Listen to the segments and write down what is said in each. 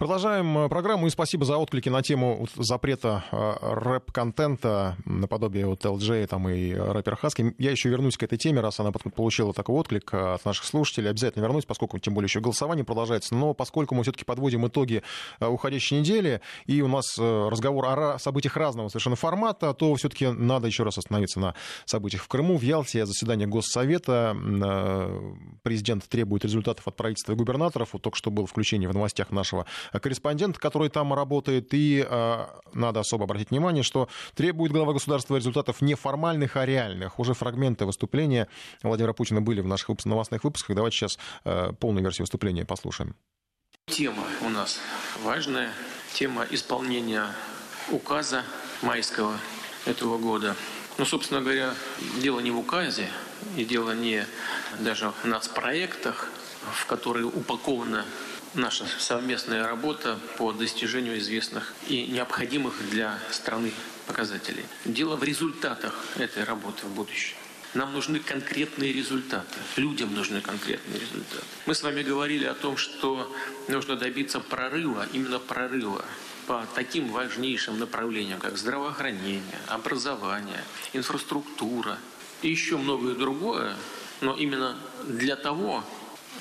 Продолжаем программу, и спасибо за отклики на тему запрета рэп-контента наподобие вот LJ там, и рэпер Хаски. Я еще вернусь к этой теме, раз она получила такой отклик от наших слушателей. Обязательно вернусь, поскольку тем более еще голосование продолжается. Но поскольку мы все-таки подводим итоги уходящей недели, и у нас разговор о событиях разного совершенно формата, то все-таки надо еще раз остановиться на событиях в Крыму, в Ялте, заседание Госсовета. Президент требует результатов от правительства и губернаторов. Вот только что было включение в новостях нашего корреспондента, который там работает. И надо особо обратить внимание, что требует глава государства результатов не формальных, а реальных. Уже фрагменты выступления Владимира Путина были в наших новостных выпусках. Давайте сейчас полную версию выступления послушаем. Тема у нас важная. Тема исполнения указа майского этого года. Но, собственно говоря, дело не в указе, и дело не даже в нацпроектах, в которые упакована наша совместная работа по достижению известных и необходимых для страны показателей. Дело в результатах этой работы в будущем. Нам нужны конкретные результаты. Людям нужны конкретные результаты. Мы с вами говорили о том, что нужно добиться прорыва, именно прорыва по таким важнейшим направлениям, как здравоохранение, образование, инфраструктура и еще многое другое. Но именно для того,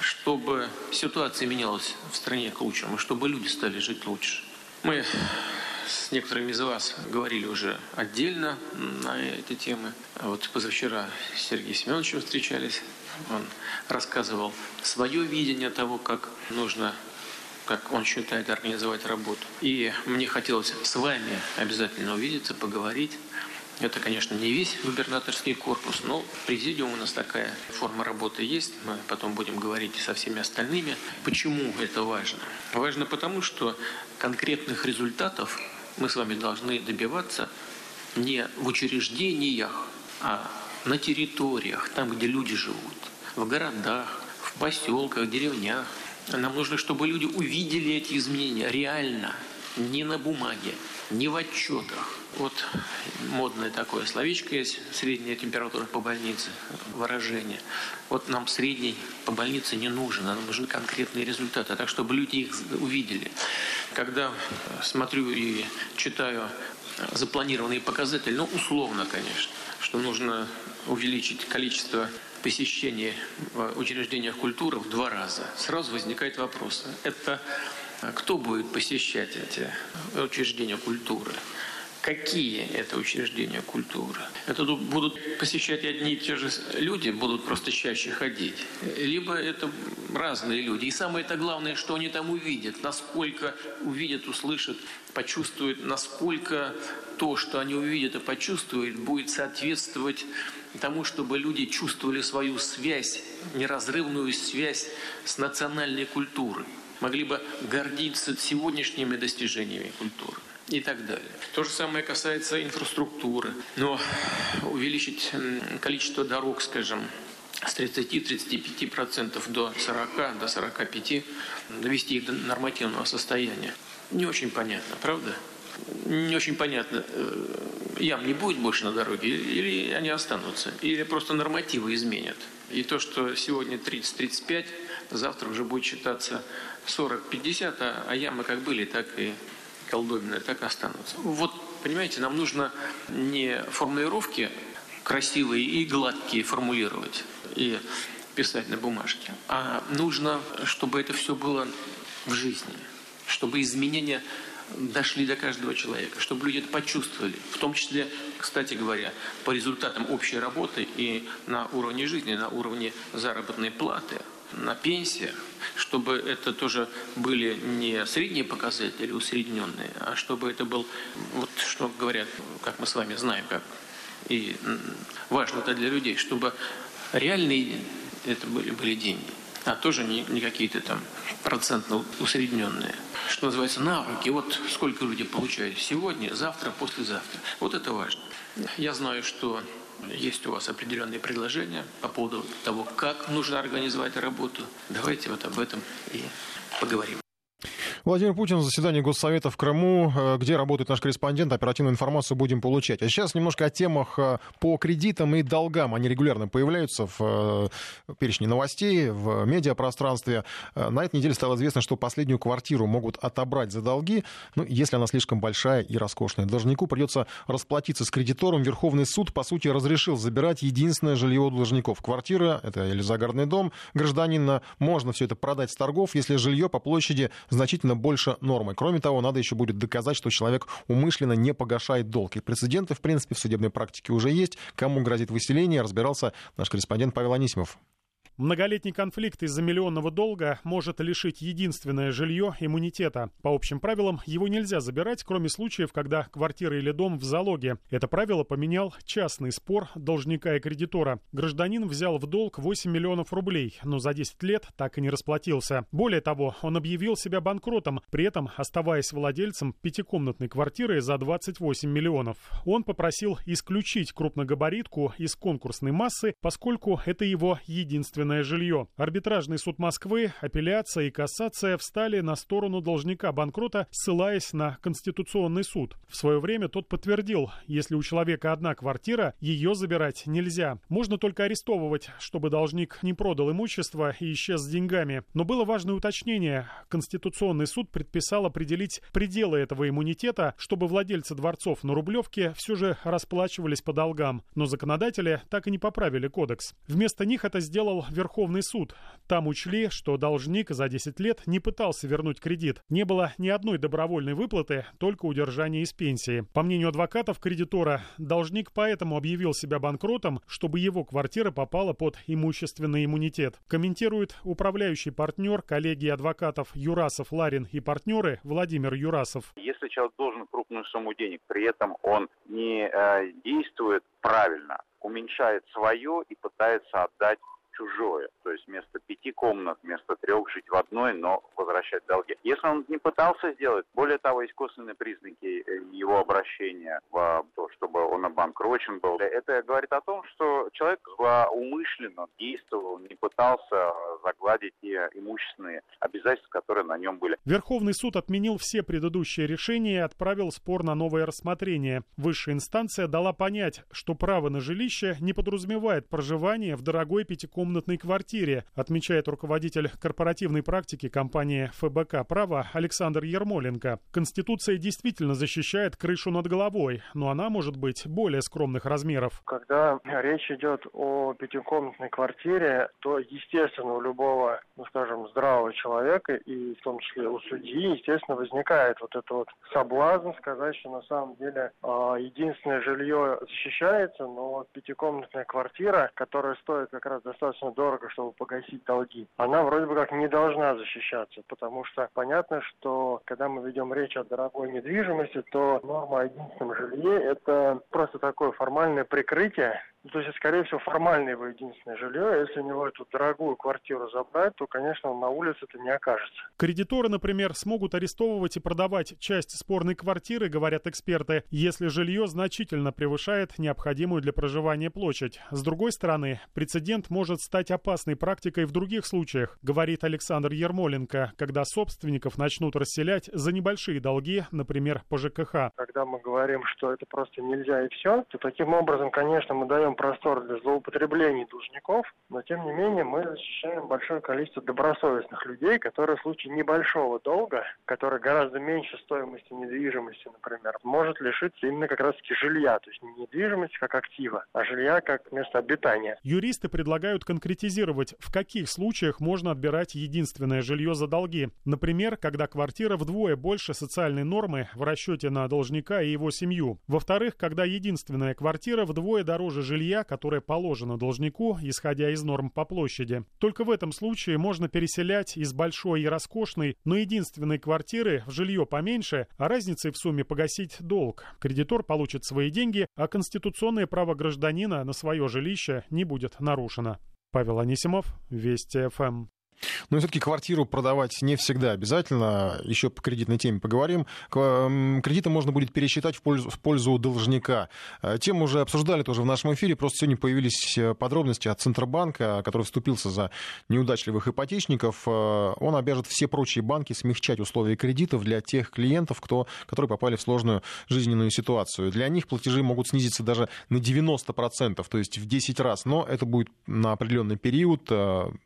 чтобы ситуация менялась в стране к лучшему, чтобы люди стали жить лучше. Мы с некоторыми из вас говорили уже отдельно на эти темы. Вот позавчера с Сергеем Семёновичем встречались. Он рассказывал свое видение того, как нужно, как он считает, организовать работу. И мне хотелось с вами обязательно увидеться, поговорить. Это, конечно, не весь губернаторский корпус, но президиум у нас такая форма работы есть. Мы потом будем говорить со всеми остальными. Почему это важно? Важно потому, что конкретных результатов мы с вами должны добиваться не в учреждениях, а на территориях, там, где люди живут, в городах, в поселках, деревнях. Нам нужно, чтобы люди увидели эти изменения реально, не на бумаге, не в отчетах. Вот модное такое словечко есть, средняя температура по больнице, выражение. Вот нам средний по больнице не нужен, нам нужны конкретные результаты, так чтобы люди их увидели. Когда смотрю и читаю запланированные показатели, ну условно, конечно, что нужно увеличить количество посещений в учреждениях культуры в 2 раза, сразу возникает вопрос, это кто будет посещать эти учреждения культуры? Какие это учреждения культуры? Это будут посещать одни и те же люди, будут просто чаще ходить. Либо это разные люди. И самое-то главное, что они там увидят, насколько увидят, услышат, почувствуют, насколько то, что они увидят и почувствуют, будет соответствовать тому, чтобы люди чувствовали свою связь, неразрывную связь с национальной культурой. Могли бы гордиться сегодняшними достижениями культуры. И так далее. То же самое касается инфраструктуры. Но увеличить количество дорог, скажем, с 30-35% до 40, до 45, довести их до нормативного состояния. Не очень понятно, правда? Не очень понятно, ям не будет больше на дороге, или они останутся, или просто нормативы изменят. И то, что сегодня 30-35, завтра уже будет считаться 40-50, а ямы как были, так и колдобины так останутся. Вот, понимаете, нам нужно не формулировки красивые и гладкие формулировать и писать на бумажке, а нужно, чтобы это все было в жизни, чтобы изменения дошли до каждого человека, чтобы люди это почувствовали, в том числе, кстати говоря, по результатам общей работы и на уровне жизни, на уровне заработной платы, на пенсиях, чтобы это тоже были не средние показатели, усредненные, а чтобы это был, вот что говорят, как мы с вами знаем, как и важно это для людей, чтобы реальные это были деньги, а тоже не какие-то там процентно усредненные. Что называется, навыки, вот сколько люди получают сегодня, завтра, послезавтра. Вот это важно. Я знаю, что есть у вас определенные предложения по поводу того, как нужно организовать работу. Давайте вот об этом и поговорим. Владимир Путин, заседание Госсовета в Крыму, где работает наш корреспондент, оперативную информацию будем получать. А сейчас немножко о темах по кредитам и долгам. Они регулярно появляются в перечне новостей, в медиапространстве. На этой неделе стало известно, что последнюю квартиру могут отобрать за долги, если она слишком большая и роскошная. Должнику придется расплатиться с кредитором. Верховный суд, по сути, разрешил забирать единственное жилье у должников. Квартира, это или загородный дом гражданина, можно все это продать с торгов, если жилье по площади значительно больше нормы. Кроме того, надо еще будет доказать, что человек умышленно не погашает долг. И прецеденты, в принципе, в судебной практике уже есть. Кому грозит выселение, разбирался наш корреспондент Павел Анисимов. Многолетний конфликт из-за миллионного долга может лишить единственное жилье иммунитета. По общим правилам его нельзя забирать, кроме случаев, когда квартира или дом в залоге. Это правило поменял частный спор должника и кредитора. Гражданин взял в долг 8 миллионов рублей, но за 10 лет так и не расплатился. Более того, он объявил себя банкротом, при этом оставаясь владельцем пятикомнатной квартиры за 28 миллионов. Он попросил исключить крупногабаритку из конкурсной массы, поскольку это его единственное жилье. Арбитражный суд Москвы, апелляция и кассация встали на сторону должника-банкрота, ссылаясь на Конституционный суд. В свое время тот подтвердил, если у человека одна квартира, ее забирать нельзя. Можно только арестовывать, чтобы должник не продал имущество и исчез с деньгами. Но было важное уточнение. Конституционный суд предписал определить пределы этого иммунитета, чтобы владельцы дворцов на Рублевке все же расплачивались по долгам. Но законодатели так и не поправили кодекс. Вместо них это сделал Верховный суд. Там учли, что должник за 10 лет не пытался вернуть кредит. Не было ни одной добровольной выплаты, только удержание из пенсии. По мнению адвокатов кредитора, должник поэтому объявил себя банкротом, чтобы его квартира попала под имущественный иммунитет. Комментирует управляющий партнер коллегии адвокатов Юрасов, Ларин и партнеры Владимир Юрасов. Если человек должен крупную сумму денег, при этом он не действует правильно, уменьшает свое и пытается отдать чужое, то есть вместо 5 комнат, вместо 3 жить в одной, но возвращать долги. Если он не пытался сделать, более того, есть косвенные признаки его обращения в то, чтобы он обанкрочен был. Это говорит о том, что человек умышленно действовал, не пытался загладить те имущественные обязательства, которые на нем были. Верховный суд отменил все предыдущие решения и отправил спор на новое рассмотрение. Высшая инстанция дала понять, что право на жилище не подразумевает проживание в дорогой 5-комнатной квартире, отмечает руководитель корпоративной практики компании ФБК «Право» Александр Ермоленко. Конституция действительно защищает крышу над головой, но она может быть более скромных размеров. Когда речь идет о 5-комнатной квартире, то, естественно, у любого, здравого человека, и в том числе у судьи, естественно, возникает соблазн сказать, что на самом деле единственное жилье защищается, но 5-комнатная квартира, которая стоит как раз достаточно дорого, чтобы погасить долги, она вроде бы как не должна защищаться, потому что понятно, что когда мы ведем речь о дорогой недвижимости, то норма о единственном жилье — это просто такое формальное прикрытие. То есть, скорее всего, формально его единственное жилье. Если у него эту дорогую квартиру забрать, то, конечно, на улице это не окажется. Кредиторы, например, смогут арестовывать и продавать часть спорной квартиры, говорят эксперты, если жилье значительно превышает необходимую для проживания площадь. С другой стороны, прецедент может стать опасной практикой в других случаях, говорит Александр Ермоленко, когда собственников начнут расселять за небольшие долги, например, по ЖКХ. Когда мы говорим, что это просто нельзя и все, то таким образом, конечно, мы даем простор для злоупотреблений должников, но тем не менее мы защищаем большое количество добросовестных людей, которые в случае небольшого долга, который гораздо меньше стоимости недвижимости, например, может лишиться именно как раз таки жилья, то есть не недвижимость как актива, а жилья как место обитания. Юристы предлагают конкретизировать, в каких случаях можно отбирать единственное жилье за долги. Например, когда квартира вдвое больше социальной нормы в расчете на должника и его семью. Во-вторых, когда единственная квартира вдвое дороже жилья, которое положено должнику, исходя из норм по площади. Только в этом случае можно переселять из большой и роскошной, но единственной квартиры в жилье поменьше, а разницей в сумме погасить долг. Кредитор получит свои деньги, а конституционное право гражданина на свое жилище не будет нарушено. Павел Анисимов, Вести ФМ. Но все-таки квартиру продавать не всегда обязательно. Еще по кредитной теме поговорим. Кредиты можно будет пересчитать в пользу должника. Тему уже обсуждали тоже в нашем эфире. Просто сегодня появились подробности от Центробанка, который вступился за неудачливых ипотечников. Он обяжет все прочие банки смягчать условия кредитов для тех клиентов, которые попали в сложную жизненную ситуацию. Для них платежи могут снизиться даже на 90%, то есть в 10 раз. Но это будет на определенный период,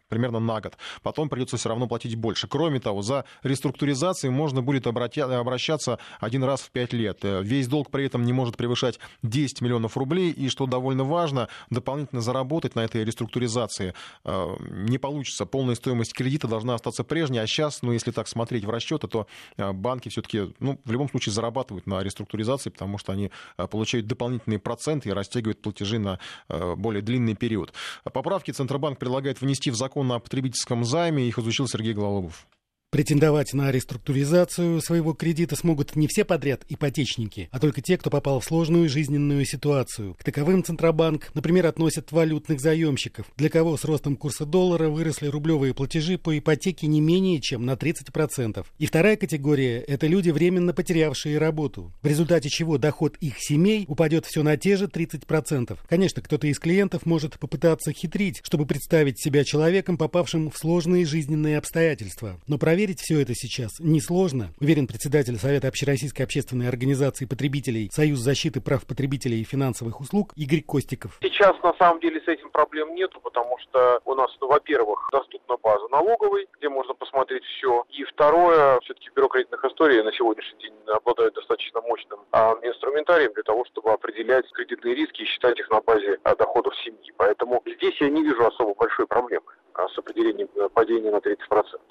примерно на год. Потом придется все равно платить больше. Кроме того, за реструктуризацией можно будет обращаться один раз в 5 лет. Весь долг при этом не может превышать 10 миллионов рублей. И, что довольно важно, дополнительно заработать на этой реструктуризации не получится. Полная стоимость кредита должна остаться прежней. А сейчас, если так смотреть в расчеты, то банки все-таки в любом случае зарабатывают на реструктуризации, потому что они получают дополнительные проценты и растягивают платежи на более длинный период. Поправки Центробанк предлагает внести в закон о потребительском займе. Их изучил Сергей Голологов. Претендовать на реструктуризацию своего кредита смогут не все подряд ипотечники, а только те, кто попал в сложную жизненную ситуацию. К таковым Центробанк, например, относит валютных заемщиков, для кого с ростом курса доллара выросли рублевые платежи по ипотеке не менее чем на 30%. И вторая категория – это люди, временно потерявшие работу, в результате чего доход их семей упадет все на те же 30%. Конечно, кто-то из клиентов может попытаться хитрить, чтобы представить себя человеком, попавшим в сложные жизненные обстоятельства. Но проверить все это сейчас несложно, уверен председатель Совета Общероссийской общественной организации потребителей Союз защиты прав потребителей и финансовых услуг Игорь Костиков. Сейчас на самом деле с этим проблем нету, потому что у нас, во-первых, доступна база налоговой, где можно посмотреть все, и второе, все-таки Бюро кредитных историй на сегодняшний день обладает достаточно мощным инструментарием для того, чтобы определять кредитные риски и считать их на базе доходов семьи. Поэтому здесь я не вижу особо большой проблемы с определением падения на 30%.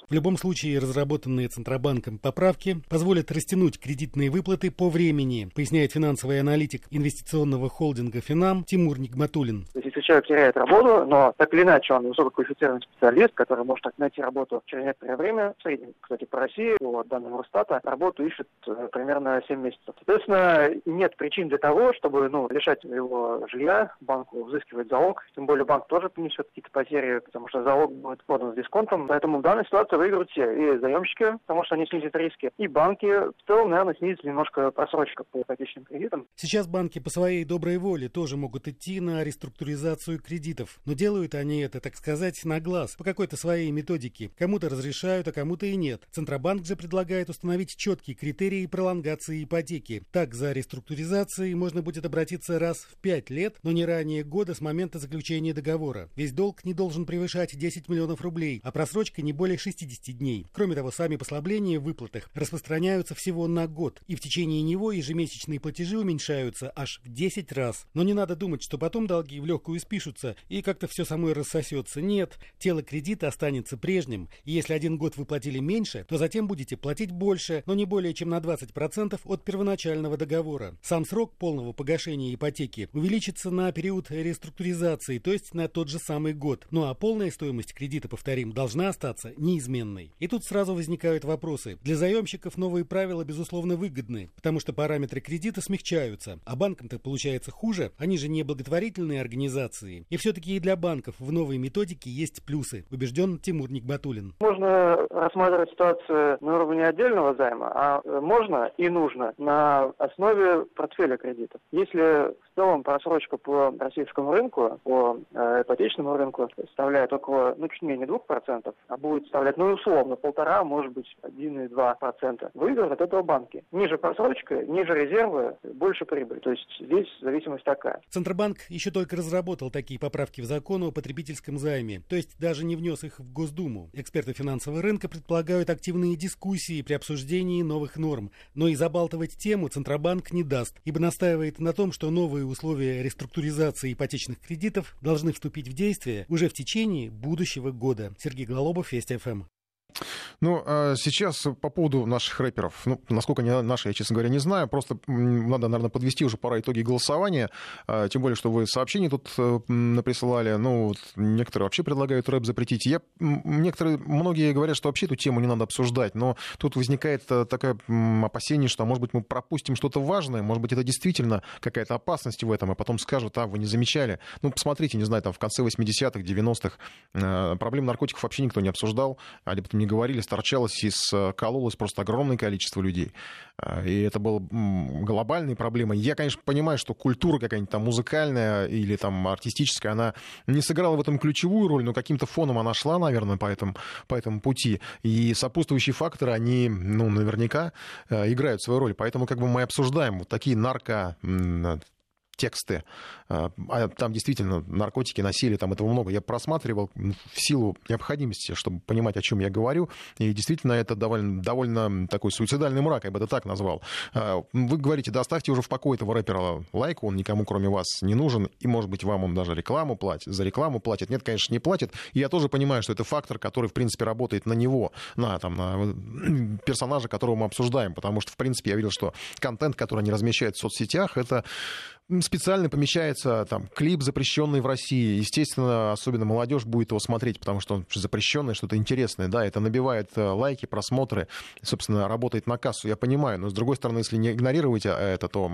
В любом случае, разработанные Центробанком поправки позволят растянуть кредитные выплаты по времени, поясняет финансовый аналитик инвестиционного холдинга «Финам» Тимур Нигматуллин. Если человек теряет работу, но так или иначе он высококвалифицированный специалист, который может найти работу через некоторое время, в среднем, кстати, по России, по данным Росстата, работу ищет примерно 7 месяцев. Соответственно, нет причин для того, чтобы лишать его жилья, банку взыскивать залог, тем более банк тоже понесет какие-то потери, потому что залог будет подан с дисконтом, поэтому в данной ситуации выиграют все, и заемщики, потому что они снизят риски, и банки в целом, наверное, снизят немножко просрочку по ипотечным кредитам. Сейчас банки по своей доброй воле тоже могут идти на реструктуризацию кредитов, но делают они это, так сказать, на глаз, по какой-то своей методике. Кому-то разрешают, а кому-то и нет. Центробанк же предлагает установить четкие критерии пролонгации ипотеки. Так, за реструктуризацией можно будет обратиться раз в 5 лет, но не ранее года с момента заключения договора. Весь долг не должен превышать 10 миллионов рублей, а просрочка не более 60 дней. Кроме того, сами послабления в выплатах распространяются всего на год, и в течение него ежемесячные платежи уменьшаются аж в 10 раз. Но не надо думать, что потом долги в легкую спишутся, и как-то все самой рассосется. Нет, тело кредита останется прежним, и если один год вы платили меньше, то затем будете платить больше, но не более чем на 20% от первоначального договора. Сам срок полного погашения ипотеки увеличится на период реструктуризации, то есть на тот же самый год. Ну а полная стоимость кредита, повторим, должна остаться неизменной. И тут сразу возникают вопросы. Для заемщиков новые правила, безусловно, выгодны, потому что параметры кредита смягчаются. А банкам-то получается хуже, они же не благотворительные организации. И все-таки и для банков в новой методике есть плюсы, убежден Тимур Нигматуллин. Можно рассматривать ситуацию на уровне отдельного займа, а можно и нужно на основе портфеля кредитов. Если в целом просрочка по российскому рынку, по ипотечному рынку составляет около, чуть менее 2%, а будет составлять, условно, 1,5%, может быть, 1,2%. Выиграют от этого банки. Ниже просрочка, ниже резервы, больше прибыль. То есть здесь зависимость такая. Центробанк еще только разработал такие поправки в закон о потребительском займе, то есть даже не внес их в Госдуму. Эксперты финансового рынка предполагают активные дискуссии при обсуждении новых норм, но и забалтывать тему Центробанк не даст, ибо настаивает на том, что новые условия реструктуризации ипотечных кредитов должны вступить в действие уже в течение будущего года. Сергей Гололобов, Вести ФМ. Ну, а сейчас по поводу наших рэперов. Ну, насколько они наши, я, честно говоря, не знаю. Просто надо, наверное, подвести уже пора итоги голосования. Тем более, что вы сообщения тут присылали. Ну, вот некоторые вообще предлагают рэп запретить. Многие говорят, что вообще эту тему не надо обсуждать. Но тут возникает такое опасение, что, может быть, мы пропустим что-то важное. Может быть, это действительно какая-то опасность в этом. И потом скажут, вы не замечали. Ну, посмотрите, не знаю, там в конце 80-х, 90-х проблем наркотиков вообще никто не обсуждал. Они об этом не говорили. Торчалось и скололось просто огромное количество людей. И это была глобальная проблема. Я, конечно, понимаю, что культура какая-нибудь там музыкальная или там артистическая, она не сыграла в этом ключевую роль, но каким-то фоном она шла, наверное, по этому пути. И сопутствующие факторы, они, наверняка играют свою роль. Поэтому мы обсуждаем вот такие тексты. Там действительно наркотики, насилие, там этого много. Я просматривал в силу необходимости, чтобы понимать, о чем я говорю. И действительно, это довольно такой суицидальный мрак, я бы это так назвал. Вы говорите, оставьте уже в покое этого рэпера лайк, он никому, кроме вас, не нужен. И, может быть, вам он даже рекламу платит. За рекламу платит. Нет, конечно, не платит. И я тоже понимаю, что это фактор, который, в принципе, работает на него, на персонажа, которого мы обсуждаем. Потому что, в принципе, я видел, что контент, который они размещают в соцсетях, это... Специально помещается клип, запрещенный в России. Естественно, особенно молодежь будет его смотреть, потому что он запрещенный, что-то интересное. Да, это набивает лайки, просмотры, собственно, работает на кассу, я понимаю. Но, с другой стороны, если не игнорировать это, то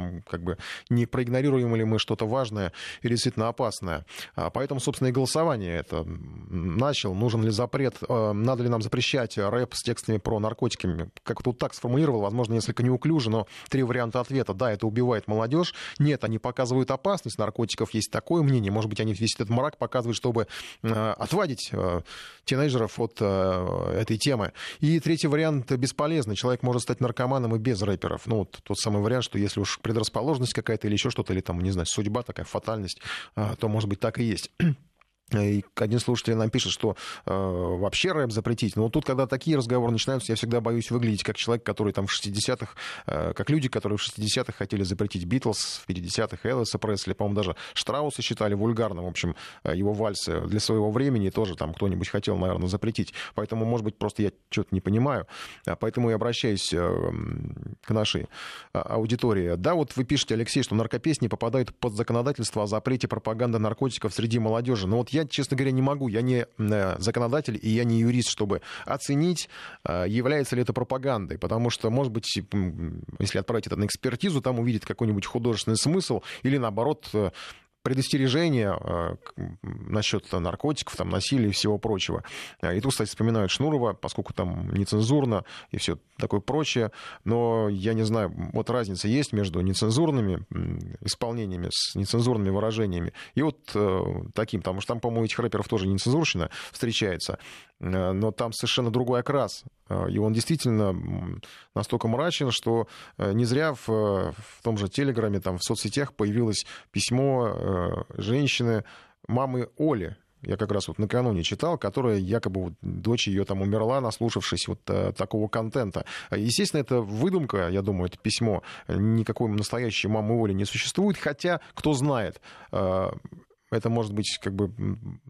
не проигнорируем ли мы что-то важное и действительно опасное. Поэтому, собственно, и голосование это начал. Нужен ли запрет? Надо ли нам запрещать рэп с текстами про наркотики? Как тут так сформулировал, возможно, несколько неуклюже, но три варианта ответа. Да, это убивает молодежь. Нет, они показывают опасность наркотиков, есть такое мнение. Может быть, они весь этот мрак показывают, чтобы отвадить тинейджеров от этой темы. И третий вариант бесполезный. Человек может стать наркоманом и без рэперов. Ну, вот тот самый вариант, что если уж предрасположенность какая-то или еще что-то, или там, не знаю, судьба такая, фатальность, то, может быть, так и есть. И один слушатель нам пишет, что вообще рэп запретить. Но тут, когда такие разговоры начинаются, я всегда боюсь выглядеть как человек, который там в 60-х, как люди, которые в 60-х хотели запретить Битлз, в 50-х Элвиса Пресли, по-моему, даже Штрауса считали вульгарным, в общем, его вальсы для своего времени тоже там кто-нибудь хотел, наверное, запретить. Поэтому, может быть, просто я что-то не понимаю. Поэтому я обращаюсь к нашей аудитории. Да, вот вы пишете, Алексей, что наркопесни попадают под законодательство о запрете пропаганды наркотиков среди молодежи. Но вот я, честно говоря, не могу. Я не законодатель и я не юрист, чтобы оценить, является ли это пропагандой. Потому что, может быть, если отправить это на экспертизу, там увидит какой-нибудь художественный смысл или, наоборот, предостережение насчет наркотиков, насилия и всего прочего. И тут, кстати, вспоминают Шнурова, поскольку там нецензурно и все такое прочее. Но я не знаю, вот разница есть между нецензурными исполнениями с нецензурными выражениями и вот таким. Потому что там, по-моему, этих рэперов тоже нецензурщина встречается. Но там совершенно другой окрас. И он действительно настолько мрачен, что не зря в том же Телеграме, в соцсетях появилось письмо женщины, мамы Оли, я как раз накануне читал, которая якобы дочь ее умерла, наслушавшись такого контента. Естественно, это выдумка, я думаю, это письмо. Никакой настоящей мамы Оли не существует, хотя, кто знает, это может быть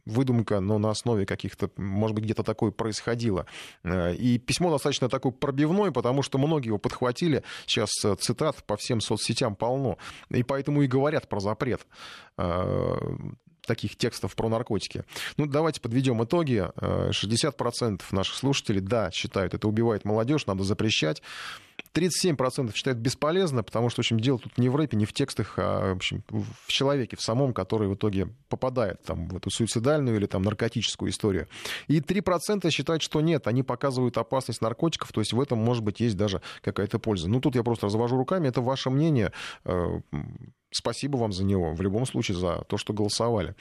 выдумка, но на основе каких-то, может быть, где-то такое происходило. И письмо достаточно такое пробивное, потому что многие его подхватили. Сейчас цитат по всем соцсетям полно. И поэтому и говорят про запрет таких текстов про наркотики. Ну, давайте подведем итоги. 60% наших слушателей, да, считают, это убивает молодежь, надо запрещать. 37% считают бесполезно, потому что, в общем, дело тут не в рэпе, не в текстах, а, в общем, в человеке, в самом, который в итоге попадает в эту суицидальную или наркотическую историю. И 3% считают, что нет, они показывают опасность наркотиков, то есть в этом, может быть, есть даже какая-то польза. Ну, тут я просто развожу руками, это ваше мнение. Спасибо вам за него, в любом случае, за то, что голосовали.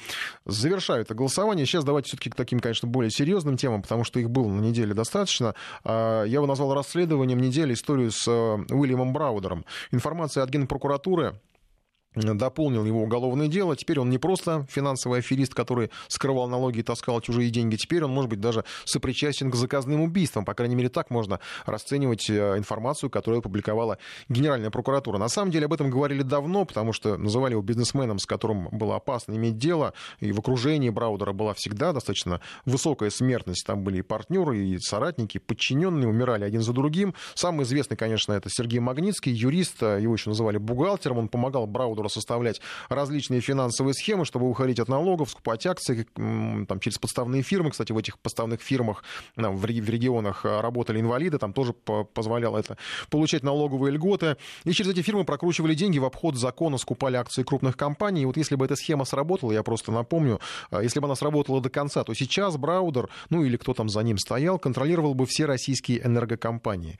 Завершаю это голосование. Сейчас давайте все-таки к таким, конечно, более серьезным темам, потому что их было на неделе достаточно. Я его назвал расследованием недели историю с Уильямом Браудером. Информация от Генпрокуратуры дополнил его уголовное дело. Теперь он не просто финансовый аферист, который скрывал налоги и таскал чужие деньги. Теперь он, может быть, даже сопричастен к заказным убийствам. По крайней мере, так можно расценивать информацию, которую опубликовала Генеральная прокуратура. На самом деле, об этом говорили давно, потому что называли его бизнесменом, с которым было опасно иметь дело. И в окружении Браудера была всегда достаточно высокая смертность. Там были и партнеры, и соратники, подчиненные, умирали один за другим. Самый известный, конечно, это Сергей Магнитский, юрист. Его еще называли бухгалтером. Он помогал Браудеру составлять различные финансовые схемы, чтобы уходить от налогов, скупать акции там, через подставные фирмы. Кстати, в этих подставных фирмах в регионах работали инвалиды, там тоже позволяло это получать налоговые льготы. И через эти фирмы прокручивали деньги в обход закона, скупали акции крупных компаний. И вот если бы эта схема сработала, я просто напомню, если бы она сработала до конца, то сейчас Браудер, ну или кто там за ним стоял, контролировал бы все российские энергокомпании.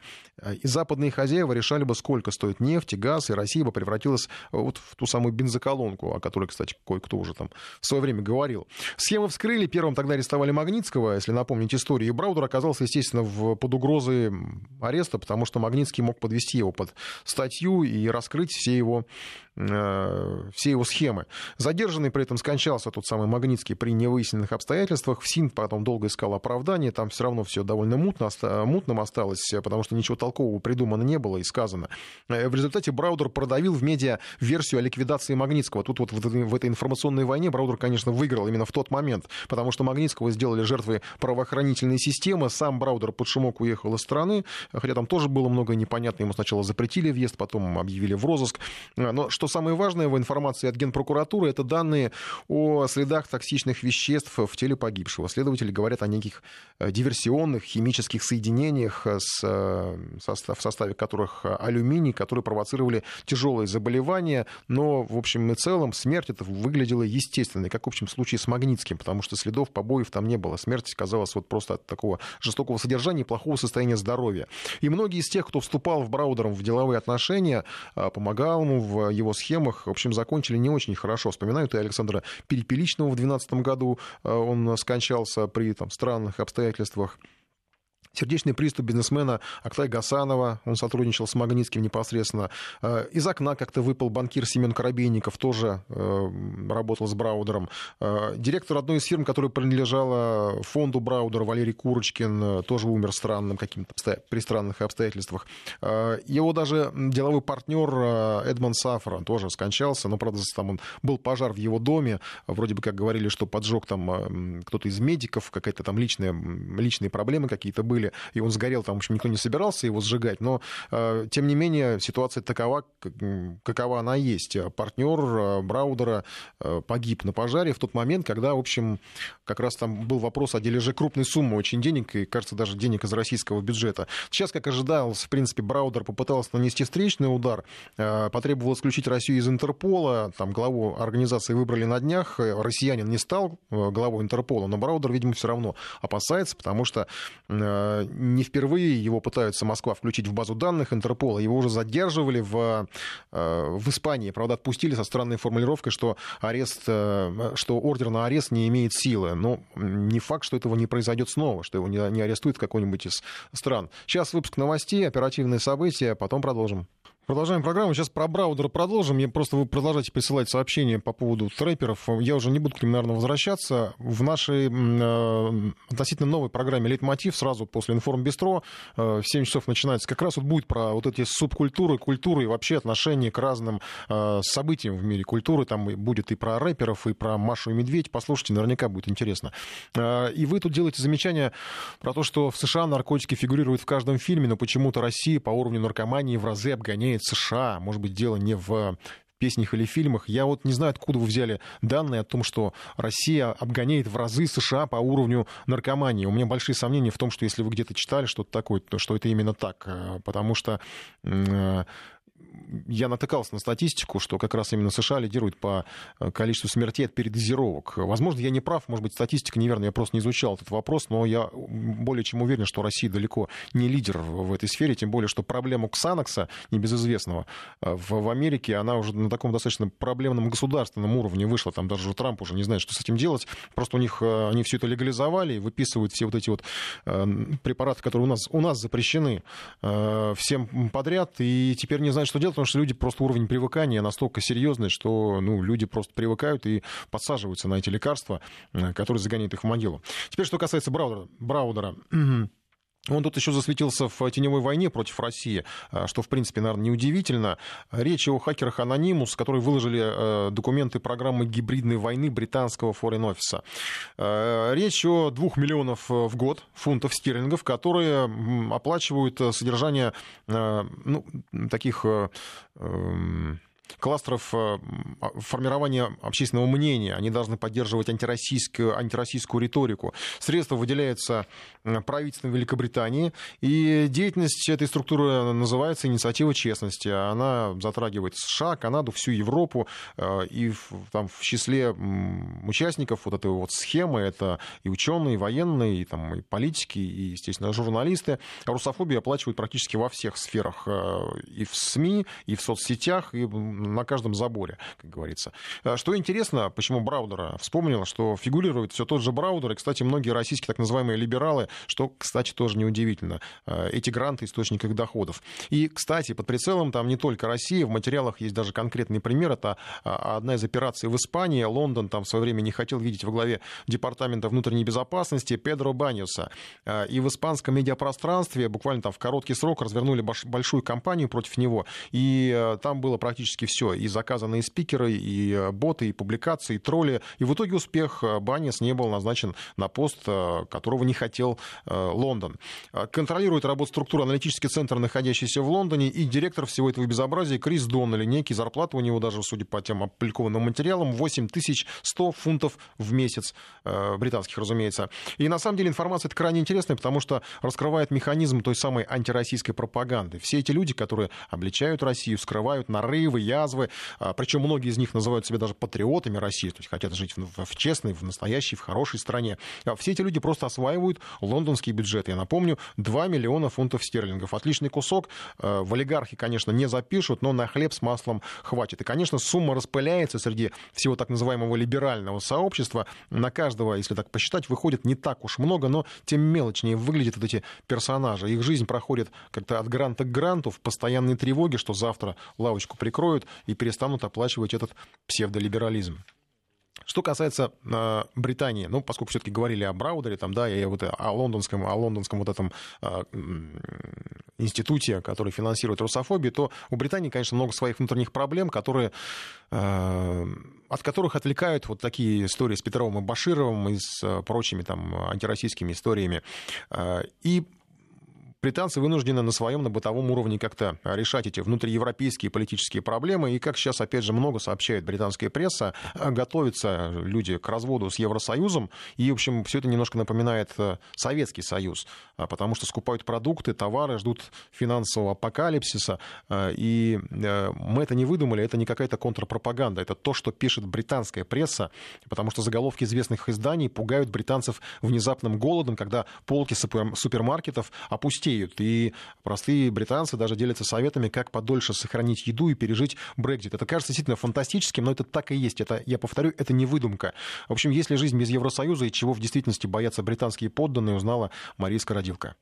И западные хозяева решали бы, сколько стоит нефть и газ, и Россия бы превратилась вот в ту самую бензоколонку, о которой, кстати, кое-кто уже там в свое время говорил. Схемы вскрыли, первым тогда арестовали Магнитского, если напомнить историю, и Браудер оказался, естественно, под угрозой ареста, потому что Магнитский мог подвести его под статью и раскрыть все его схемы. Задержанный при этом скончался, тот самый Магнитский, при невыясненных обстоятельствах. В СИН потом долго искал оправдание, там все равно все довольно мутным осталось, потому что ничего толкового придумано не было и сказано. В результате Браудер продавил в медиа версию о ликвидации Магнитского. Тут вот в этой информационной войне Браудер, конечно, выиграл именно в тот момент, потому что Магнитского сделали жертвой правоохранительной системы. Сам Браудер под шумок уехал из страны, хотя там тоже было много непонятно. Ему сначала запретили въезд, потом объявили в розыск. Но что самое важное в информации от Генпрокуратуры, это данные о следах токсичных веществ в теле погибшего. Следователи говорят о неких диверсионных химических соединениях, в составе которых алюминий, которые провоцировали тяжелые заболевания. Но, в общем и целом, смерть это выглядела естественной, как в общем случае с Магнитским, потому что следов побоев там не было. Смерть казалась вот просто от такого жестокого содержания и плохого состояния здоровья. И многие из тех, кто вступал в Браудером в деловые отношения, помогал ему в его схемах, в общем, закончили не очень хорошо. Вспоминают и Александра Перепеличного в 2012 году. Он скончался при там странных обстоятельствах. Сердечный приступ бизнесмена Октая Гасанова, он сотрудничал с Магнитским непосредственно. Из окна как-то выпал банкир Семен Коробейников, тоже работал с Браудером. Директор одной из фирм, которая принадлежала фонду Браудера, Валерий Курочкин, тоже умер при странных обстоятельствах. Его даже деловой партнер Эдман Сафран тоже скончался, но, правда, там он, был пожар в его доме. Вроде бы как говорили, что поджег там кто-то из медиков, какие-то там личные проблемы какие-то были. И он сгорел, там, в общем, никто не собирался его сжигать, но, тем не менее, ситуация такова, какова она есть. Партнер Браудера погиб на пожаре в тот момент, когда, в общем, как раз там был вопрос о дележе крупной суммы очень денег, и, кажется, даже денег из российского бюджета. Сейчас, как ожидалось, в принципе, Браудер попытался нанести встречный удар, потребовал исключить Россию из Интерпола, там главу организации выбрали на днях, россиянин не стал главой Интерпола, но Браудер, видимо, все равно опасается, потому что не впервые его пытаются Москва включить в базу данных Интерпола. Его уже задерживали в Испании. Правда, отпустили со странной формулировкой, что ордер на арест не имеет силы. Но не факт, что этого не произойдет снова, что его не арестует какой-нибудь из стран. Сейчас выпуск новостей, оперативные события, потом продолжим. Продолжаем программу. Сейчас про Браудера продолжим. Вы продолжаете присылать сообщения по поводу трэперов. Я уже не буду к ним, наверное, возвращаться. В нашей относительно новой программе «Лейтмотив» сразу после «Информбистро» в 7 часов начинается. Как раз вот будет про вот эти субкультуры, культуры и вообще отношение к разным событиям в мире культуры. Там будет и про рэперов, и про Машу и Медведь. Послушайте, наверняка будет интересно. И вы тут делаете замечания про то, что в США наркотики фигурируют в каждом фильме, но почему-то Россия по уровню наркомании в разы обгоняет США. Может быть, дело не в песнях или фильмах. Я вот не знаю, откуда вы взяли данные о том, что Россия обгоняет в разы США по уровню наркомании. У меня большие сомнения в том, что если вы где-то читали что-то такое, то что это именно так. Потому что я натыкался на статистику, что как раз именно США лидирует по количеству смертей от передозировок. Возможно, я не прав, может быть, статистика неверная, я просто не изучал этот вопрос, но я более чем уверен, что Россия далеко не лидер в этой сфере, тем более, что проблема Ксанакса, небезызвестного, в Америке, она уже на таком достаточно проблемном государственном уровне вышла, там даже Трамп уже не знает, что с этим делать, просто они все это легализовали и выписывают все вот эти вот препараты, которые у нас запрещены всем подряд, и теперь не знают, знает, что делать, потому что люди просто уровень привыкания настолько серьезный, что люди просто привыкают и подсаживаются на эти лекарства, которые загоняют их в могилу. Теперь, что касается Браудера. Он тут еще засветился в теневой войне против России, что, в принципе, наверное, неудивительно. Речь о хакерах Anonymous, которые выложили документы программы гибридной войны британского Foreign Office. Речь о 2 миллионов в год фунтов стерлингов, которые оплачивают содержание таких кластеров формирования общественного мнения. Они должны поддерживать антироссийскую риторику. Средства выделяются правительством Великобритании, и деятельность этой структуры называется «Инициатива честности». Она затрагивает США, Канаду, всю Европу, и в числе участников вот этой вот схемы это и ученые, и военные, и политики, и, естественно, журналисты. Русофобию оплачивают практически во всех сферах, и в СМИ, и в соцсетях, и на каждом заборе, как говорится. Что интересно, почему Браудера вспомнил, что фигурирует все тот же Браудер, и, кстати, многие российские так называемые либералы, что, кстати, тоже неудивительно. Эти гранты — источник их доходов. И, кстати, под прицелом там не только Россия, в материалах есть даже конкретный пример, это одна из операций в Испании, Лондон там в свое время не хотел видеть во главе департамента внутренней безопасности Педро Баньоса. И в испанском медиапространстве буквально там в короткий срок развернули большую кампанию против него, и там было практически все. И заказанные спикеры, и боты, и публикации, и тролли. И в итоге успех. Баньес не был назначен на пост, которого не хотел Лондон. Контролирует работу структуры аналитический центр, находящийся в Лондоне, и директор всего этого безобразия Крис Доннелли. Некий зарплата у него даже, судя по тем опубликованным материалам, 8100 фунтов в месяц. Британских, разумеется. И на самом деле информация крайне интересная, потому что раскрывает механизм той самой антироссийской пропаганды. Все эти люди, которые обличают Россию, скрывают нарывы, язвы, причем многие из них называют себя даже патриотами России, то есть хотят жить в честной, в настоящей, в хорошей стране. Все эти люди просто осваивают лондонские бюджеты. Я напомню, 2 миллиона фунтов стерлингов. Отличный кусок. В олигархи, конечно, не запишут, но на хлеб с маслом хватит. И, конечно, сумма распыляется среди всего так называемого либерального сообщества. На каждого, если так посчитать, выходит не так уж много, но тем мелочнее выглядят вот эти персонажи. Их жизнь проходит как-то от гранта к гранту в постоянной тревоге, что завтра лавочку прикроют и перестанут оплачивать этот псевдолиберализм. Что касается Британии, поскольку все-таки говорили о Браудере, и вот о лондонском вот этом институте, который финансирует русофобию, то у Британии, конечно, много своих внутренних проблем, от которых отвлекают вот такие истории с Петровым и Башировым и с прочими антироссийскими историями. И британцы вынуждены на своем, на бытовом уровне как-то решать эти внутриевропейские политические проблемы. И как сейчас, опять же, много сообщает британская пресса, готовятся люди к разводу с Евросоюзом. И, в общем, все это немножко напоминает Советский Союз, потому что скупают продукты, товары, ждут финансового апокалипсиса. И мы это не выдумали, это не какая-то контрпропаганда. Это то, что пишет британская пресса, потому что заголовки известных изданий пугают британцев внезапным голодом, когда полки супермаркетов опустили. И простые британцы даже делятся советами, как подольше сохранить еду и пережить Брексит. Это кажется действительно фантастическим, но это так и есть. Это, я повторю, это не выдумка. В общем, есть ли жизнь без Евросоюза и чего в действительности боятся британские подданные, узнала Мария Скородилко.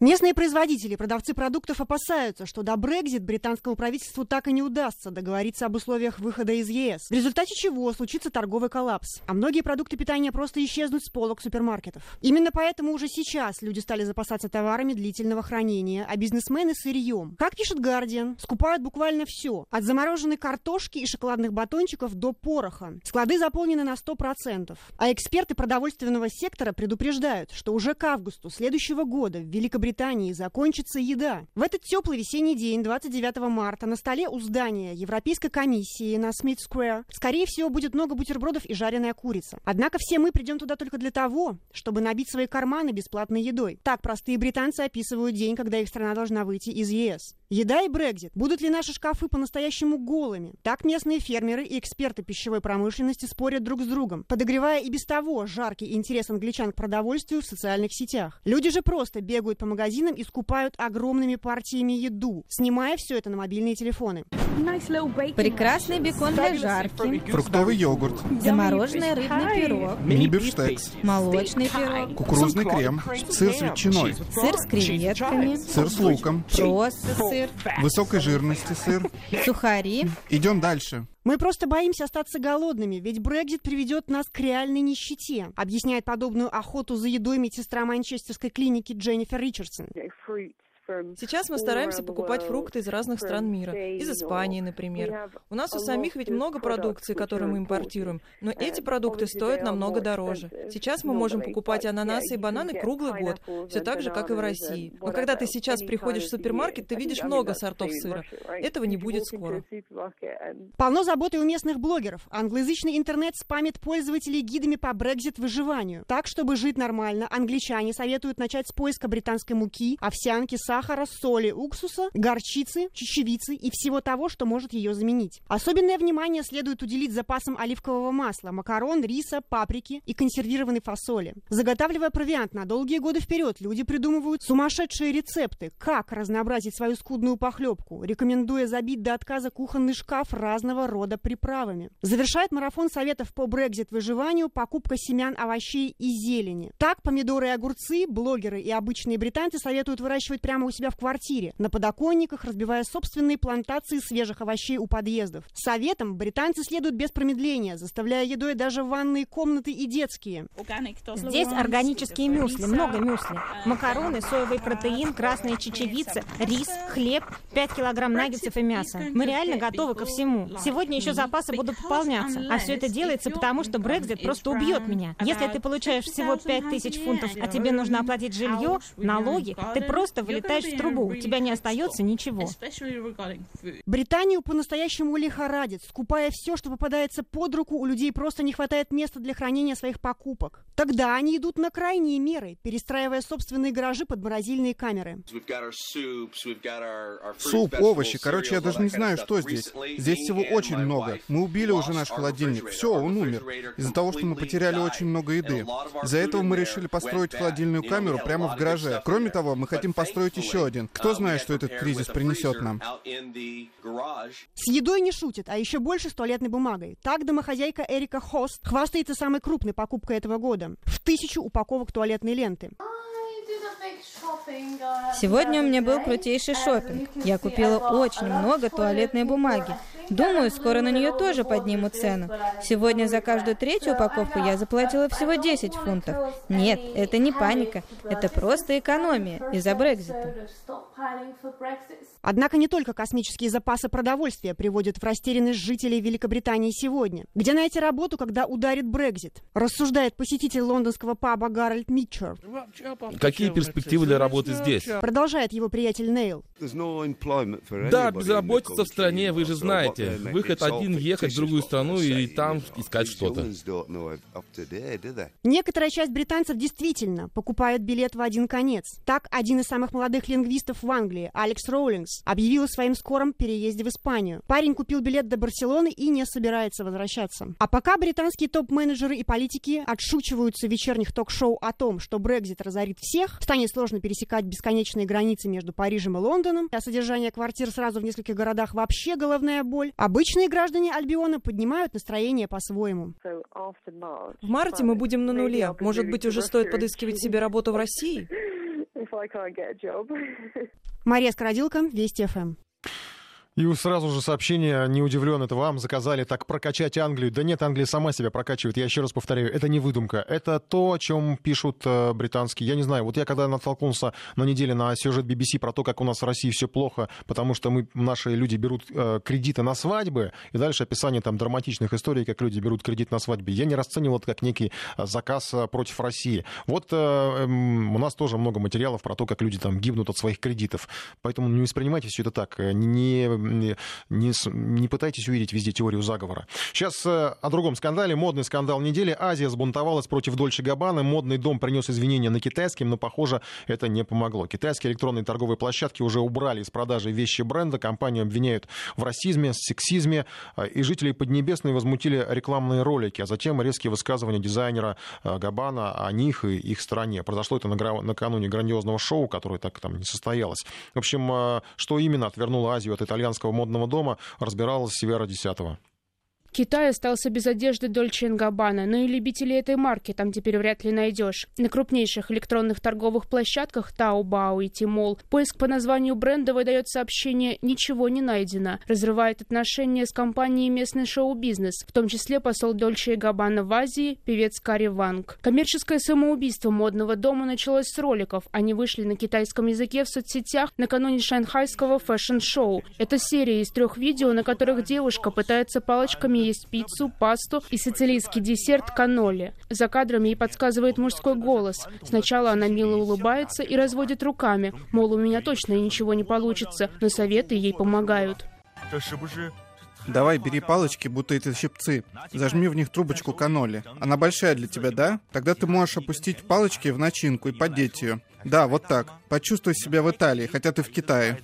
Местные производители и продавцы продуктов опасаются, что до Brexit британскому правительству так и не удастся договориться об условиях выхода из ЕС, в результате чего случится торговый коллапс, а многие продукты питания просто исчезнут с полок супермаркетов. Именно поэтому уже сейчас люди стали запасаться товарами длительного хранения, а бизнесмены — сырьем. Как пишет Guardian, скупают буквально все, от замороженной картошки и шоколадных батончиков до пороха. Склады заполнены на 100%. А эксперты продовольственного сектора предупреждают, что уже к августу следующего года в Великобритании закончится еда. В этот теплый весенний день, 29 марта, на столе у здания Европейской комиссии на Смит-сквер, скорее всего, будет много бутербродов и жареная курица. Однако все мы придем туда только для того, чтобы набить свои карманы бесплатной едой. Так простые британцы описывают день, когда их страна должна выйти из ЕС. Еда и Брексит. Будут ли наши шкафы по-настоящему голыми? Так местные фермеры и эксперты пищевой промышленности спорят друг с другом, подогревая и без того жаркий интерес англичан к продовольствию в социальных сетях. Люди же просто бегают по магазинам магазинам и скупают огромными партиями еду, снимая все это на мобильные телефоны. Прекрасный бекон для жарки. Фруктовый йогурт. Замороженный рыбный пирог. Мини-бифштекс. Молочный пирог. Кукурузный крем. Сыр с ветчиной. Сыр с креветками. Сыр с луком. Просто сыр. Высокой жирности сыр. Сухари. Идем дальше. Мы просто боимся остаться голодными, ведь Брексит приведет нас к реальной нищете, объясняет подобную охоту за едой медсестра манчестерской клиники Дженнифер Ричардсон. Сейчас мы стараемся покупать фрукты из разных стран мира, из Испании, например. У нас у самих ведь много продукции, которую мы импортируем, но эти продукты стоят намного дороже. Сейчас мы можем покупать ананасы и бананы круглый год, все так же, как и в России. Но когда ты сейчас приходишь в супермаркет, ты видишь много сортов сыра. Этого не будет скоро. Полно заботы у местных блогеров. Англоязычный интернет спамит пользователей гидами по Brexit-выживанию. Так, чтобы жить нормально, англичане советуют начать с поиска британской муки, овсянки, сахара, соли, уксуса, горчицы, чечевицы и всего того, что может ее заменить. Особенное внимание следует уделить запасам оливкового масла, макарон, риса, паприки и консервированной фасоли. Заготавливая провиант на долгие годы вперед, люди придумывают сумасшедшие рецепты, как разнообразить свою скудную похлебку, рекомендуя забить до отказа кухонный шкаф разного рода приправами. Завершает марафон советов по Brexit-выживанию покупка семян, овощей и зелени. Так, помидоры и огурцы блогеры и обычные британцы советуют выращивать прямо у себя в квартире, на подоконниках, разбивая собственные плантации свежих овощей у подъездов. Советам британцы следуют без промедления, заставляя едой даже ванные комнаты и детские. Здесь органические мюсли, много мюсли, макароны, соевый протеин, красная чечевица, рис, хлеб, 5 килограмм наггетсов и мяса. Мы реально готовы ко всему. Сегодня еще запасы будут пополняться. А все это делается потому, что Brexit просто убьет меня. Если ты получаешь всего 5000 фунтов, а тебе нужно оплатить жилье, налоги, ты просто вылетаешь в трубу, у тебя не остается ничего. Британию по-настоящему лихорадит. Скупая все, что попадается под руку, у людей просто не хватает места для хранения своих покупок. Тогда они идут на крайние меры, перестраивая собственные гаражи под морозильные камеры. Суп, овощи, короче, я даже не знаю, что здесь. Здесь всего очень много. Мы убили уже наш холодильник. Все, он умер. Из-за того, что мы потеряли очень много еды. Из-за этого мы решили построить холодильную камеру прямо в гараже. Кроме того, мы хотим построить еще один. Кто знает, что этот кризис принесет нам? С едой не шутит, а еще больше с туалетной бумагой. Так домохозяйка Эрика Хост хвастается самой крупной покупкой этого года. В 1000 упаковок туалетной ленты. Сегодня у меня был крутейший шопинг. Я купила очень много туалетной бумаги. Думаю, скоро на нее тоже поднимут цену. Сегодня за каждую 3-ю упаковку я заплатила всего 10 фунтов. Нет, это не паника. Это просто экономия из-за Брексита. Однако не только космические запасы продовольствия приводят в растерянность жителей Великобритании сегодня. Где найти работу, когда ударит Брексит? Рассуждает посетитель лондонского паба Гарольд Митчер. Какие перспективы для работы здесь? Продолжает его приятель Нейл. Да, безработица в стране, вы же знаете. Выход один — ехать в другую страну и там искать что-то. Некоторая часть британцев действительно покупает билет в один конец. Так, один из самых молодых лингвистов в Англии, Алекс Роулингс, объявил о своем скором переезде в Испанию. Парень купил билет до Барселоны и не собирается возвращаться. А пока британские топ-менеджеры и политики отшучиваются в вечерних ток-шоу о том, что Brexit разорит всех, станет сложно пересекать бесконечные границы между Парижем и Лондоном, а содержание квартир сразу в нескольких городах вообще головная боль. Обычные граждане Альбиона поднимают настроение по-своему. В марте мы будем на нуле. Может быть, уже стоит подыскивать себе работу в России? Мария Скородилко, Вести ФМ. И сразу же сообщение, не удивлен, это вам заказали так прокачать Англию. Да нет, Англия сама себя прокачивает. Я еще раз повторяю, это не выдумка. Это то, о чем пишут британские. Я не знаю, вот я когда натолкнулся на неделе на сюжет BBC про то, как у нас в России все плохо, потому что мы, наши люди берут кредиты на свадьбы, и дальше описание там драматичных историй, как люди берут кредит на свадьбе. Я не расценивал это как некий заказ против России. Вот у нас тоже много материалов про то, как люди там гибнут от своих кредитов. Поэтому не воспринимайте все это так. Не не пытайтесь увидеть везде теорию заговора. Сейчас о другом скандале. Модный скандал недели. Азия сбунтовалась против Дольче Габбаны. Модный дом принес извинения на китайском, но, похоже, это не помогло. Китайские электронные торговые площадки уже убрали из продажи вещи бренда. Компанию обвиняют в расизме, сексизме. И жители Поднебесной возмутили рекламные ролики, а затем резкие высказывания дизайнера Габбана о них и их стране. Произошло это накануне грандиозного шоу, которое так там не состоялось. В общем, что именно отвернуло Азию от итальянского модного дома, разбиралась Вера Десятова. Китай остался без одежды Дольче энд Габбана, но и любителей этой марки там теперь вряд ли найдешь. На крупнейших электронных торговых площадках Таобао и Тимол поиск по названию бренда выдает сообщение «Ничего не найдено». Разрывает отношения с компанией местный шоу-бизнес, в том числе посол Дольче и Габбана в Азии, певец Кари Ванг. Коммерческое самоубийство модного дома началось с роликов. Они вышли на китайском языке в соцсетях накануне шанхайского фэшн-шоу. Это серия из 3 видео, на которых девушка пытается палочками есть пиццу, пасту и сицилийский десерт каноли. За кадрами ей подсказывает мужской голос. Сначала она мило улыбается и разводит руками, мол, у меня точно ничего не получится, но советы ей помогают. Давай, бери палочки, будто это щипцы. Зажми в них трубочку каноли. Она большая для тебя, да? Тогда ты можешь опустить палочки в начинку и поддеть ее. Да, вот так. Почувствуй себя в Италии, хотя ты в Китае.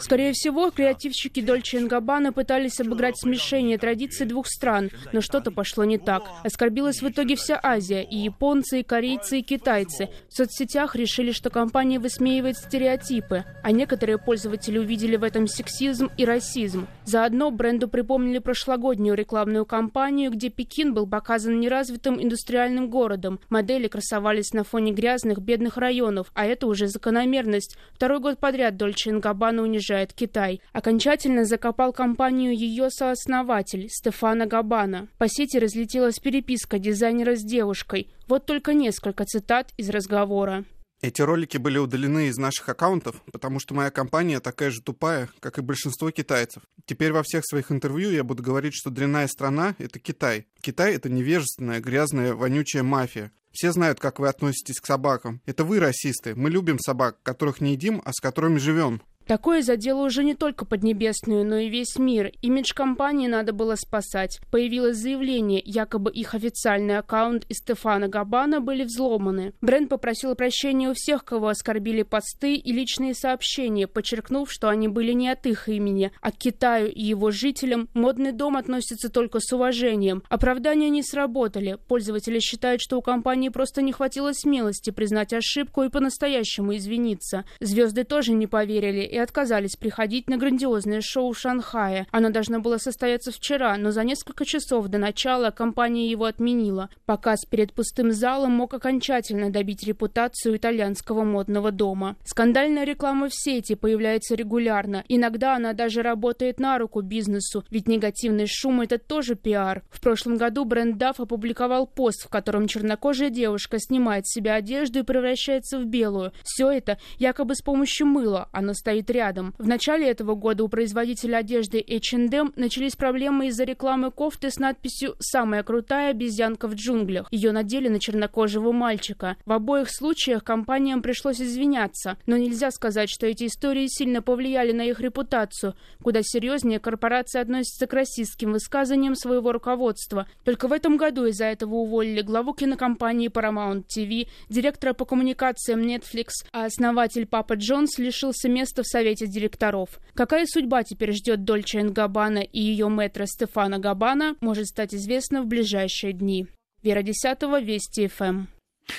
Скорее всего, креативщики Дольче и Габбана пытались обыграть смешение традиций двух стран, но что-то пошло не так. Оскорбилась в итоге вся Азия, и японцы, и корейцы, и китайцы. В соцсетях решили, что компания высмеивает стереотипы, а некоторые пользователи увидели в этом сексизм и расизм. Заодно бренду припомнили прошлогоднюю рекламную кампанию, где Пекин был показан неразвитым индустриальным городом. Модели красовались на фоне грязных, бедных районов, а это уже закономерность. 2-й год подряд Дольче Габбана унижает Китай. Окончательно закопал компанию ее сооснователь Стефано Габбана. По сети разлетелась переписка дизайнера с девушкой. Вот только несколько цитат из разговора. Эти ролики были удалены из наших аккаунтов, потому что моя компания такая же тупая, как и большинство китайцев. Теперь во всех своих интервью я буду говорить, что дрянная страна — это Китай. Китай — это невежественная, грязная, вонючая мафия. Все знают, как вы относитесь к собакам. Это вы расисты. Мы любим собак, которых не едим, а с которыми живем. Такое задело уже не только Поднебесную, но и весь мир. Имидж компании надо было спасать. Появилось заявление, якобы их официальный аккаунт и Стефано Габбана были взломаны. Бренд попросил прощения у всех, кого оскорбили посты и личные сообщения, подчеркнув, что они были не от их имени. А к Китаю и его жителям модный дом относится только с уважением. Оправдания не сработали. Пользователи считают, что у компании просто не хватило смелости признать ошибку и по-настоящему извиниться. Звезды тоже не поверили и отказались приходить на грандиозное шоу в Шанхае. Оно должно было состояться вчера, но за несколько часов до начала компания его отменила. Показ перед пустым залом мог окончательно добить репутацию итальянского модного дома. Скандальная реклама в сети появляется регулярно. Иногда она даже работает на руку бизнесу, ведь негативный шум — это тоже пиар. В прошлом году бренд DAF опубликовал пост, в котором чернокожая девушка снимает с себя одежду и превращается в белую. Все это якобы с помощью мыла. Оно стоит рядом. В начале этого года у производителя одежды H&M начались проблемы из-за рекламы кофты с надписью «Самая крутая обезьянка в джунглях». Ее надели на чернокожего мальчика. В обоих случаях компаниям пришлось извиняться, но нельзя сказать, что эти истории сильно повлияли на их репутацию. Куда серьезнее корпорация относится к расистским высказываниям своего руководства. Только в этом году из-за этого уволили главу кинокомпании Paramount TV, директора по коммуникациям Netflix, а основатель Папа Джонс лишился места в Совете директоров. Какая судьба теперь ждет Дольче энд Габбана и ее мэтра Стефано Габбана, может стать известно в ближайшие дни. Вера Десятова, Вести ФМ.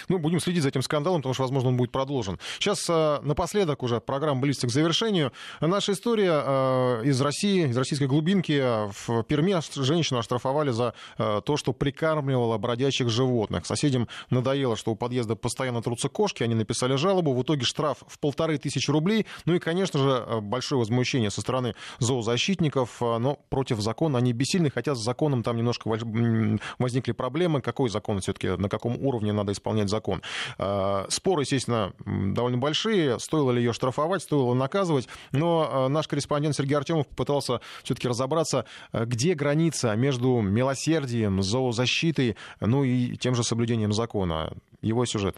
Ну, будем следить за этим скандалом, потому что, возможно, он будет продолжен. Сейчас напоследок уже программа близится к завершению. Наша история из России, из российской глубинки. В Перми женщину оштрафовали за то, что прикармливала бродячих животных. Соседям надоело, что у подъезда постоянно трутся кошки. Они написали жалобу. В итоге штраф в 1500 рублей. Ну и, конечно же, большое возмущение со стороны зоозащитников. Но против закона они бессильны. Хотя с законом там немножко возникли проблемы. Какой закон все-таки, на каком уровне надо исполнять закон. Споры, естественно, довольно большие. Стоило ли ее штрафовать, стоило наказывать. Но наш корреспондент Сергей Артемов попытался все-таки разобраться, где граница между милосердием, зоозащитой, ну и тем же соблюдением закона. Его сюжет.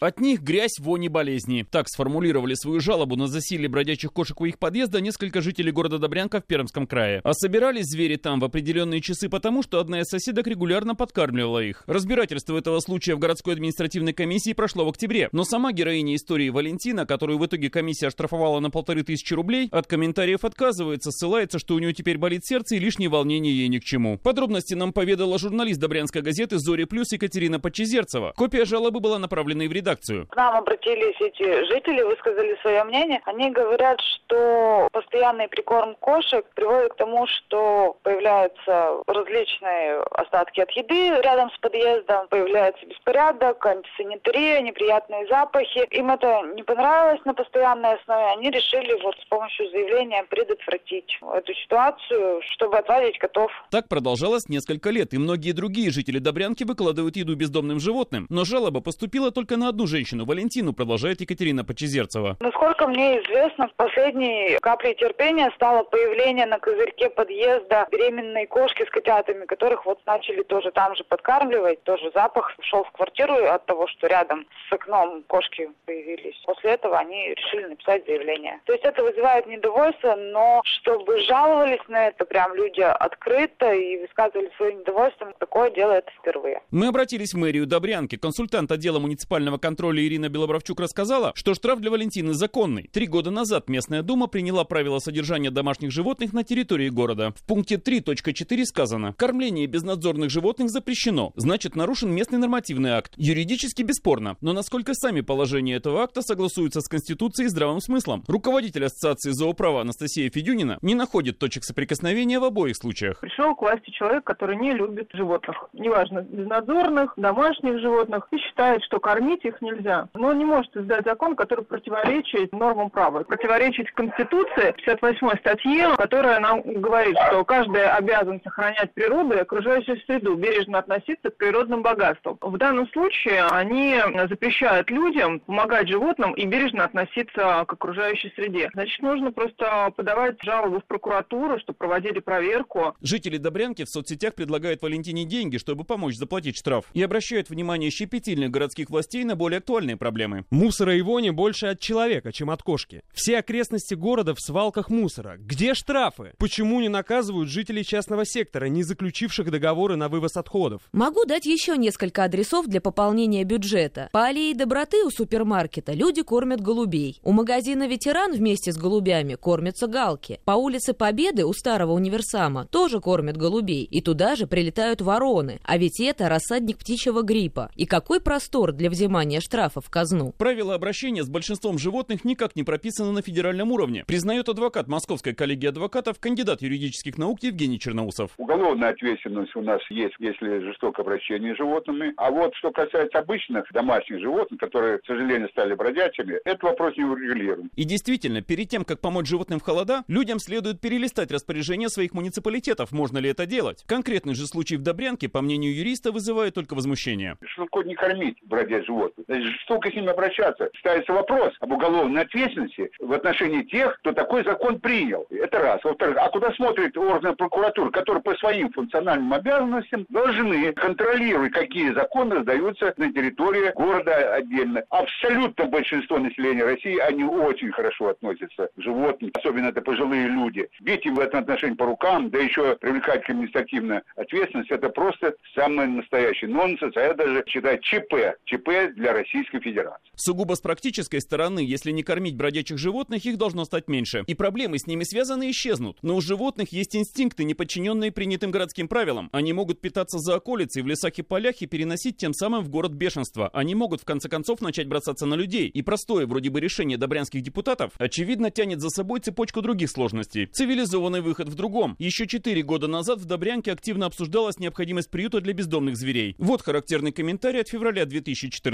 От них грязь, вонь и болезни. Так сформулировали свою жалобу на засилье бродячих кошек у их подъезда несколько жителей города Добрянка в Пермском крае. А собирались звери там в определенные часы потому, что одна из соседок регулярно подкармливала их. Разбирательство этого случая в городской административной комиссии прошло в октябре. Но сама героиня истории Валентина, которую в итоге комиссия оштрафовала на 1500 рублей, от комментариев отказывается, ссылается, что у нее теперь болит сердце и лишние волнения ей ни к чему. Подробности нам поведала журналист Добрянской газеты «Зори плюс» Екатерина Подчезерцева. Копия жалобы была направлена и в редакцию. К нам обратились эти жители, высказали свое мнение. Они говорят, что постоянный прикорм кошек приводит к тому, что появляются различные остатки от еды рядом с подъездом, появляется беспорядок, антисанитария, неприятные запахи. Им это не понравилось на постоянной основе. Они решили вот с помощью заявления предотвратить эту ситуацию, чтобы отвадить котов. Так продолжалось несколько лет, и многие другие жители Добрянки выкладывают еду бездомным животным. Но жалоба поступила только на одну женщину, Валентину, продолжает Екатерина Подчезерцева. Насколько мне известно, в последней каплей терпения стало появление на козырьке подъезда беременной кошки с котятами, которых вот начали тоже там же подкармливать. Тоже запах шел в квартиру от того, что рядом с окном кошки появились. После этого они решили написать заявление. То есть это вызывает недовольство, но чтобы жаловались на это прям люди открыто и высказывали свое недовольство, такое делает впервые. Мы обратились в мэрию Добрянки. Консультант отдела муниципального контроля Ирина Белобравчук рассказала, что штраф для Валентины законный. 3 года назад местная дума приняла правила содержания домашних животных на территории города. В пункте 3.4 сказано: кормление безнадзорных животных запрещено. Значит, нарушен местный нормативный акт. Юридически бесспорно, но насколько сами положения этого акта согласуются с Конституцией и здравым смыслом? Руководитель ассоциации зооправа Анастасия Федюнина не находит точек соприкосновения в обоих случаях. Пришел к власти человек, который не любит животных. Неважно, безнадзорных, домашних животных. И считает, что кормить их нельзя. Но он не может издать закон, который противоречит нормам права, противоречит Конституции, 58 статье, которая нам говорит, что каждый обязан сохранять природу и окружающую среду, бережно относиться к природным богатствам. В данном случае они запрещают людям помогать животным и бережно относиться к окружающей среде. Значит, нужно просто подавать жалобу в прокуратуру, чтобы проводили проверку. Жители Добрянки в соцсетях предлагают Валентине деньги, чтобы помочь заплатить штраф, и обращают внимание щепетильных городских властей на более актуальные проблемы. Мусора и вони больше от человека, чем от кошки. Все окрестности города в свалках мусора. Где штрафы? Почему не наказывают жителей частного сектора, не заключивших договоры на вывоз отходов? Могу дать еще несколько адресов для пополнения бюджета. По аллее доброты у супермаркета люди кормят голубей. У магазина «Ветеран» вместе с голубями кормятся галки. По улице Победы у старого универсама тоже кормят голубей. И туда же прилетают вороны. А ведь это рассадник птичьего гриппа. И какой простор для взимания штрафа в казну. Правила обращения с большинством животных никак не прописаны на федеральном уровне, признает адвокат Московской коллегии адвокатов, кандидат юридических наук Евгений Черноусов. Уголовная ответственность у нас есть, если жестокое обращение с животными. А вот что касается обычных домашних животных, которые, к сожалению, стали бродячими, этот вопрос не урегулирован. И действительно, перед тем, как помочь животным в холода, людям следует перелистать распоряжения своих муниципалитетов. Можно ли это делать? Конкретный же случай в Добрянке, по мнению юриста, вызывает только возмущение. Шелкот не кормить бродячих животных. Жестоко с ними обращаться. Ставится вопрос об уголовной ответственности в отношении тех, кто такой закон принял. Это раз. Во-вторых, а куда смотрит органы прокуратуры, которые по своим функциональным обязанностям должны контролировать, какие законы раздаются на территории города отдельно. Абсолютно большинство населения России, они очень хорошо относятся к животным, особенно это пожилые люди. Бить им в этом отношении по рукам, да еще привлекать к административной ответственности, это просто самый настоящий нонсенс. А я даже считаю ЧП для Российской Федерации. Сугубо с практической стороны, если не кормить бродячих животных, их должно стать меньше. И проблемы с ними связаны исчезнут. Но у животных есть инстинкты, не подчиненные принятым городским правилам. Они могут питаться за околицей, в лесах и полях и переносить тем самым в город бешенство. Они могут в конце концов начать бросаться на людей. И простое вроде бы решение добрянских депутатов, очевидно, тянет за собой цепочку других сложностей. Цивилизованный выход в другом. Еще 4 года назад в Добрянке активно обсуждалась необходимость приюта для бездомных зверей. Вот характерный комментарий от февраля 2014.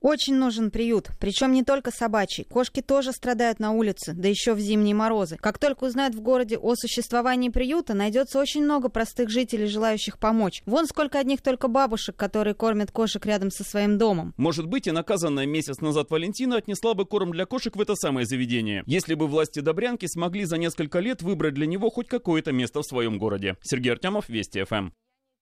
Очень нужен приют. Причем не только собачий. Кошки тоже страдают на улице, да еще в зимние морозы. Как только узнают в городе о существовании приюта, найдется очень много простых жителей, желающих помочь. Вон сколько одних только бабушек, которые кормят кошек рядом со своим домом. Может быть, и наказанная месяц назад Валентина отнесла бы корм для кошек в это самое заведение, если бы власти Добрянки смогли за несколько лет выбрать для него хоть какое-то место в своем городе. Сергей Артемов, Вести ФМ.